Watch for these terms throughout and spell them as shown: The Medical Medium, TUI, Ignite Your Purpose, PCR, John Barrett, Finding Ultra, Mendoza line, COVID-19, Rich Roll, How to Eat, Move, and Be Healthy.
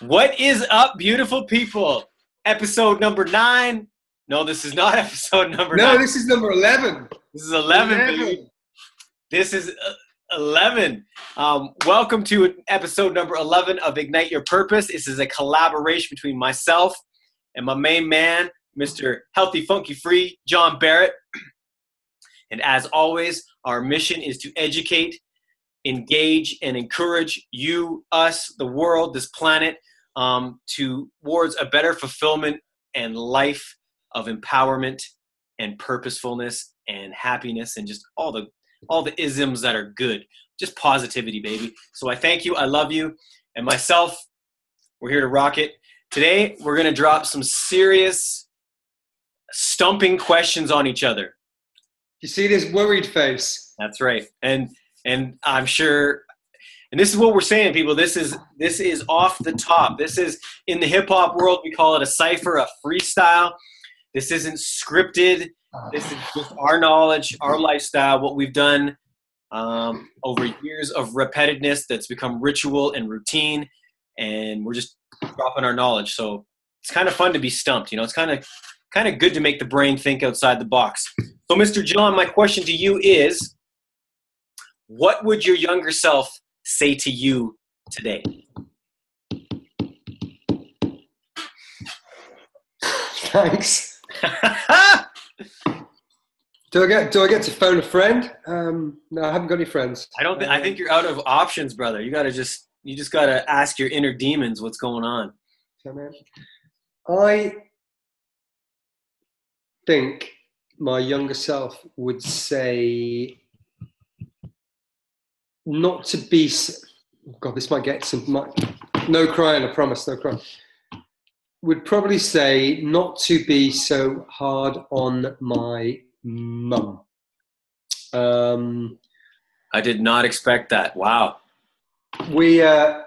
What is up, beautiful people? Episode number 9. No, this is not episode number 9. No, this is number 11. This is 11, baby. This is 11. Welcome to episode number 11 of Ignite Your Purpose. This is a collaboration between myself and my main man, Mr. Healthy, Funky, Free, John Barrett. And as always, our mission is to educate, engage, and encourage you, us, the world, this planet, towards a better fulfillment and life of empowerment and purposefulness and happiness and just all the isms that are good. Just positivity, baby. So I thank you. I love you. And myself, we're here to rock it. Today, we're going to drop some serious stumping questions on each other. You see this worried face? That's right. And I'm sure, and this is what we're saying, people. This is off the top. This is, in the hip-hop world, we call it a cipher, a freestyle. This isn't scripted. This is just our knowledge, our lifestyle, what we've done over years of repetitiveness that's become ritual and routine, and we're just dropping our knowledge. So it's kind of fun to be stumped. You know, it's kind of good to make the brain think outside the box. So, Mr. John, my question to you is, what would your younger self say to you today? Thanks. Do I get to phone a friend? No, I haven't got any friends. I think you're out of options, brother. You just gotta ask your inner demons what's going on. I think my younger self would say, not to be, this might get some, no crying, I promise, no crying. Would probably say not to be so hard on my mum. I did not expect that. Wow. We love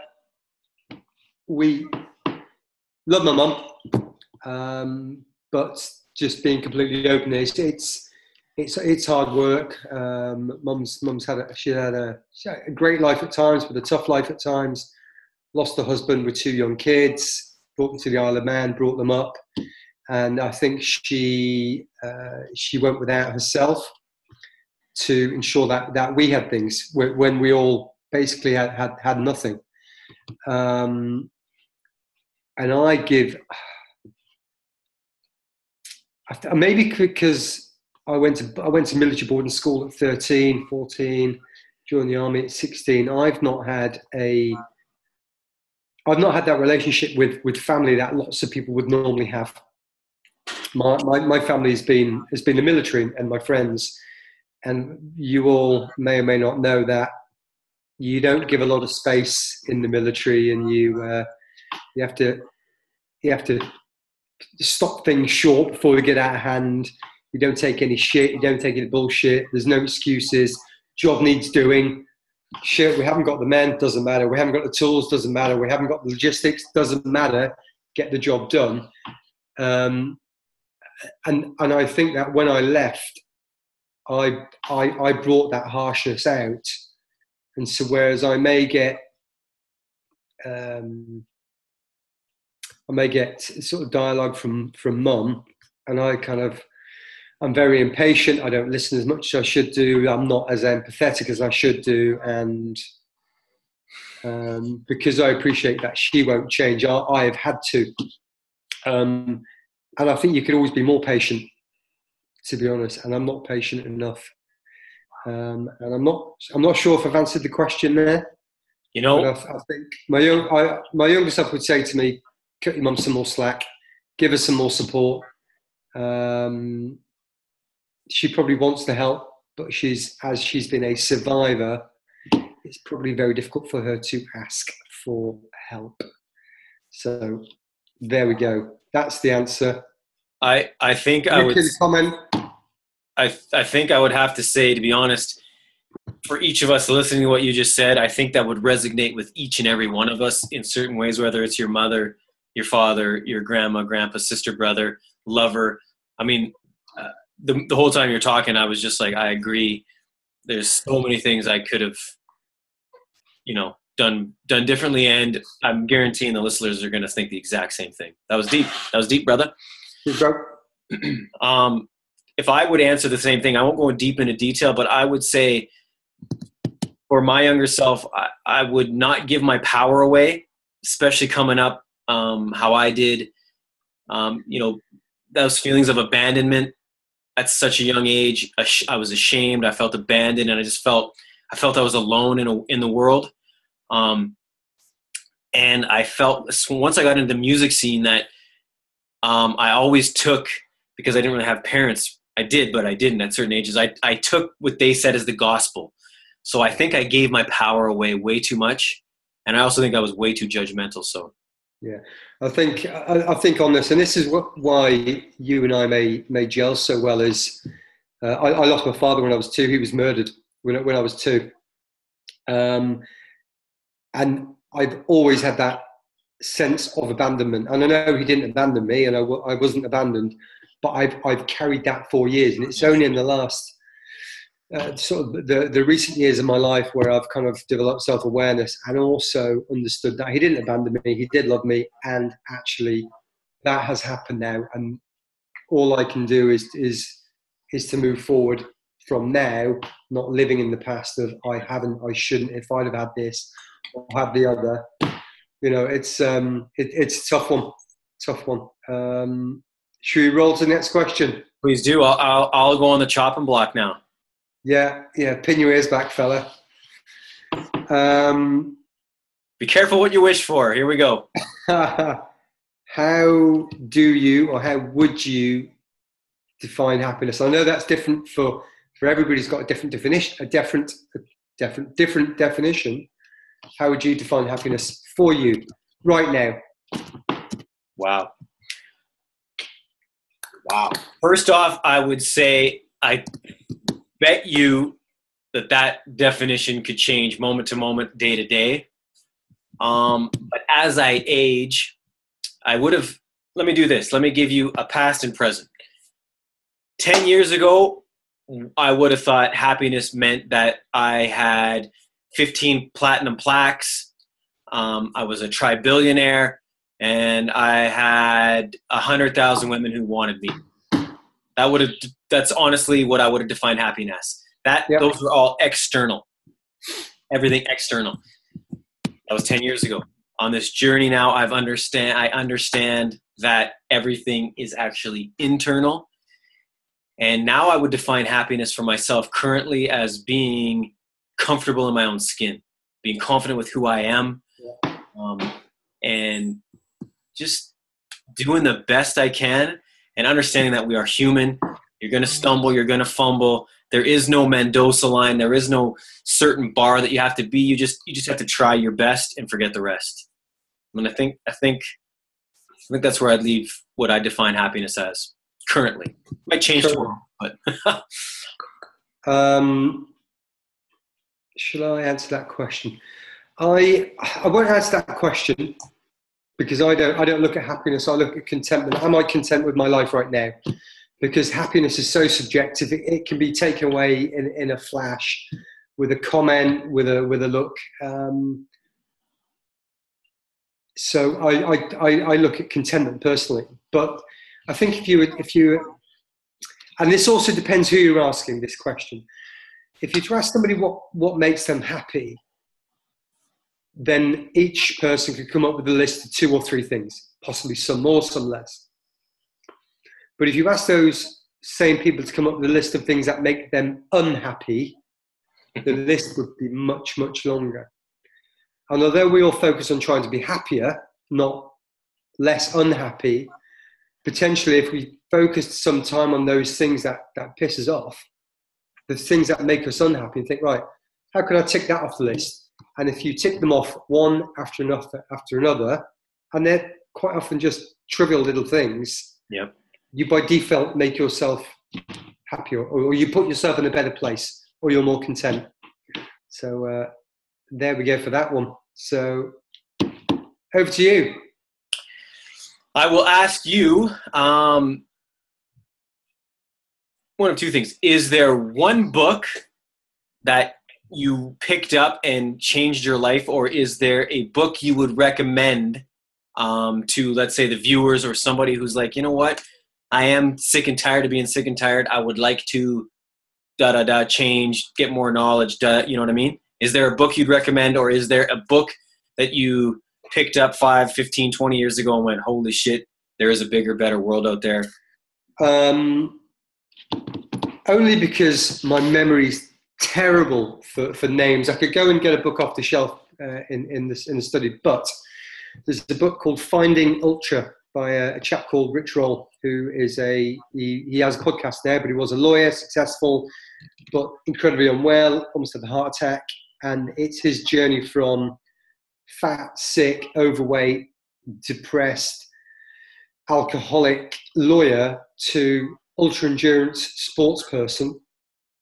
my mum, but just being completely open, it's hard work. Mum's she had a great life at times, but a tough life at times. Lost the husband with 2 young kids, brought them to the Isle of Man, brought them up, and I think she went without herself to ensure that we had things when we all basically had nothing. And I give, maybe because I went to military boarding school at 13, 14, joined the army at 16. I've not had that relationship with family that lots of people would normally have. My family has been the military and my friends, and you all may or may not know that you don't give a lot of space in the military, and you have to stop things short before they get out of hand. You don't take any shit. You don't take any bullshit. There's no excuses. Job needs doing. Shit, we haven't got the men. Doesn't matter. We haven't got the tools. Doesn't matter. We haven't got the logistics. Doesn't matter. Get the job done. And I think that when I left, I brought that harshness out. And so whereas I may get sort of dialogue from mum, and I'm very impatient. I don't listen as much as I should do. I'm not as empathetic as I should do. And because I appreciate that she won't change, I have had to. And I think you could always be more patient, to be honest. And I'm not patient enough. And I'm not sure if I've answered the question there. You know, I think my younger self would say to me, cut your mum some more slack, give her some more support. She probably wants to help, but she's been a survivor, it's probably very difficult for her to ask for help. So there we go. That's the answer. I think I would comment. I think I would have to say, to be honest, for each of us listening to what you just said, I think that would resonate with each and every one of us in certain ways, whether it's your mother, your father, your grandma, grandpa, sister, brother, lover. I mean, the whole time you're talking, I was just like, I agree. There's so many things I could have, done differently, and I'm guaranteeing the listeners are going to think the exact same thing. That was deep. That was deep, brother. If I would answer the same thing, I won't go deep into detail, but I would say for my younger self, I would not give my power away, especially coming up how I did. You know, those feelings of abandonment at such a young age. I was ashamed. I felt abandoned, and I just felt I was alone in the world. And I felt once I got into the music scene that I always took, because I didn't really have parents. I did, but I didn't at certain ages. I took what they said as the gospel. So I think I gave my power away way too much. And I also think I was way too judgmental. So, yeah, I think on this, and this is why you and I may gel so well, is I lost my father when I was 2. He was murdered when I was 2. And I've always had that sense of abandonment. And I know he didn't abandon me, and I wasn't abandoned, but I've carried that for years. And it's only in the last sort of the recent years of my life where I've kind of developed self-awareness and also understood that he didn't abandon me, he did love me, and actually that has happened now. And all I can do is to move forward from now, not living in the past of I shouldn't, if I'd have had this or had the other. You know, it's a tough one. Should we roll to the next question? Please do. I'll go on the chopping block now. Yeah. Pin your ears back, fella. Be careful what you wish for. Here we go. How do you, or how would you define happiness? I know that's different for everybody's got a different definition, a different definition. How would you define happiness for you right now? Wow. First off, I would say I bet you that definition could change moment to moment, day to day. But as I age, let me do this. Let me give you a past and present. 10 years ago, I would have thought happiness meant that I had 15 platinum plaques. I was a tri-billionaire, and I had 100,000 women who wanted me. That's honestly what I would have defined happiness. Those were all external. Everything external. That was 10 years ago. On this journey now, I understand that everything is actually internal. And now I would define happiness for myself currently as being comfortable in my own skin, being confident with who I am, and just doing the best I can and understanding that we are human. You're going to stumble. You're going to fumble. There is no Mendoza line. There is no certain bar that you have to be. You just have to try your best and forget the rest. And I think that's where I'd leave what I define happiness as currently. It might change tomorrow, but shall I answer that question? I won't answer that question, because I don't look at happiness. I look at contentment. Am I content with my life right now? Because happiness is so subjective. It can be taken away in a flash, with a comment, with a look. So I look at contentment personally. But I think if you, and this also depends who you're asking this question. If you ask somebody what makes them happy, then each person could come up with a list of 2 or 3 things, possibly some more, some less. But if you ask those same people to come up with a list of things that make them unhappy, the list would be much, much longer. And although we all focus on trying to be happier, not less unhappy, potentially if we focused some time on those things that piss us off, the things that make us unhappy, and think, right, how can I tick that off the list? And if you tick them off one after another, and they're quite often just trivial little things, yep, you by default make yourself happier, or you put yourself in a better place, or you're more content. So there we go for that one. So over to you. I will ask you one of 2 things. Is there one book that you picked up and changed your life, or is there a book you would recommend to, let's say, the viewers or somebody who's like, you know what, I am sick and tired of being sick and tired. I would like to change, get more knowledge, you know what I mean? Is there a book you'd recommend, or is there a book that you picked up 5, 15, 20 years ago and went, holy shit, there is a bigger, better world out there? Only because my memory's terrible for names. I could go and get a book off the shelf in the study, but there's a book called Finding Ultra by a chap called Rich Roll, who is he has a podcast now, but he was a lawyer, successful, but incredibly unwell, almost had a heart attack. And it's his journey from fat, sick, overweight, depressed, alcoholic lawyer to ultra endurance sports person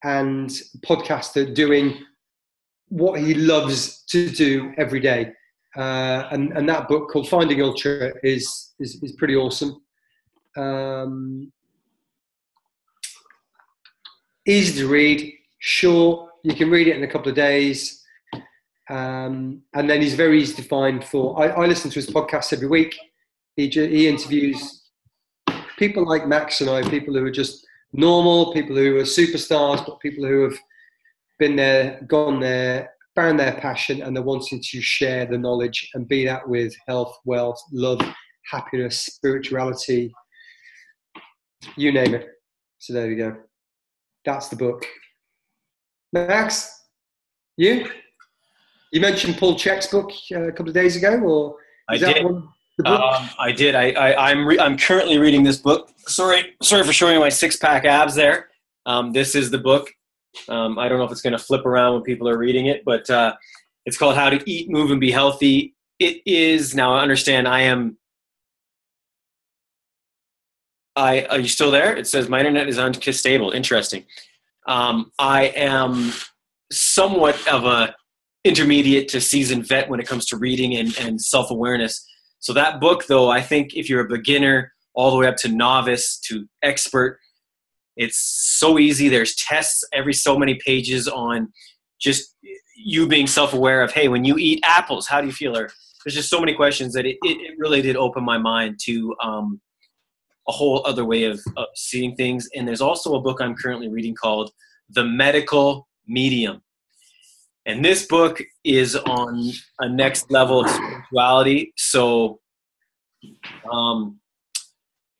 and podcaster, doing what he loves to do every day. And that book called Finding Ultra is pretty awesome. Easy to read, short. You can read it in a couple of days. And then he's very easy to find for. I listen to his podcast every week. He interviews people like Max and I, people who are just normal, people who are superstars, but people who have been there, gone there, found their passion, and they're wanting to share the knowledge, and be that with health, wealth, love, happiness, spirituality, you name it. So there we go. That's the book. Max, you mentioned Paul Check's book a couple of days ago, or is that one? I did. I'm currently reading this book. Sorry for showing you my six-pack abs there. This is the book. I don't know if it's going to flip around when people are reading it, but it's called How to Eat, Move, and Be Healthy. It is, now I understand, are you still there? It says, my internet is unstable. Interesting. I am somewhat of a intermediate to seasoned vet when it comes to reading and self-awareness. So that book, though, I think if you're a beginner all the way up to novice to expert, it's so easy. There's tests every so many pages on just you being self-aware of, hey, when you eat apples, how do you feel? Or there's just so many questions that it really did open my mind to a whole other way of seeing things. And there's also a book I'm currently reading called The Medical Medium. And this book is on a next level of spirituality. So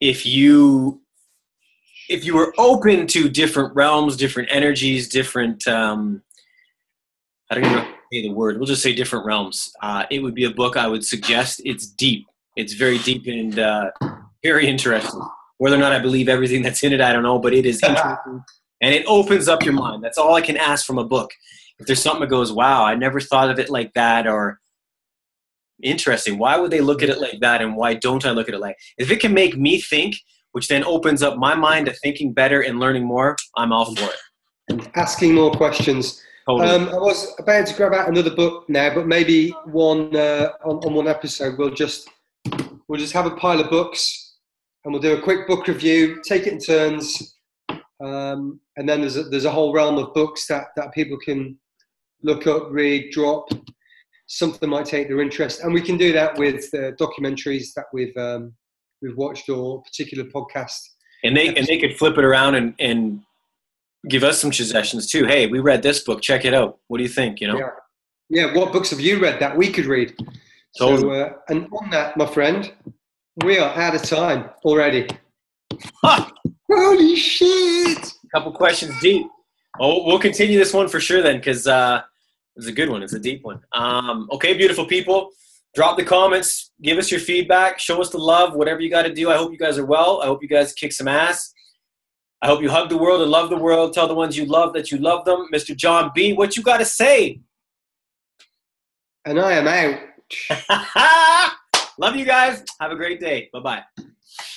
if you were open to different realms, different energies, different, I don't even know how to say the word. We'll just say different realms. It would be a book I would suggest. It's deep. It's very deep and very interesting. Whether or not I believe everything that's in it, I don't know, but it is interesting. And it opens up your mind. That's all I can ask from a book. If there's something that goes, wow, I never thought of it like that, or interesting, why would they look at it like that, and why don't I look at it like that? If it can make me think, which then opens up my mind to thinking better and learning more, I'm all for it. Asking more questions. Totally. I was about to grab out another book now, but maybe one on one episode, we'll just have a pile of books, and we'll do a quick book review, take it in turns, and then there's a whole realm of books that people can look up, read, drop. Something might take their interest, and we can do that with documentaries that we've watched, or particular podcast. And they could flip it around and give us some suggestions too. Hey, we read this book. Check it out. What do you think? You know? Yeah. What books have you read that we could read? Totally. So, and on that, my friend, we are out of time already. Huh. Holy shit! A couple questions deep. Oh, we'll continue this one for sure then, because it's a good one. It's a deep one. Okay, beautiful people. Drop the comments. Give us your feedback. Show us the love, whatever you got to do. I hope you guys are well. I hope you guys kick some ass. I hope you hug the world and love the world. Tell the ones you love that you love them. Mr. John B., what you got to say? And I am out. Love you guys. Have a great day. Bye-bye.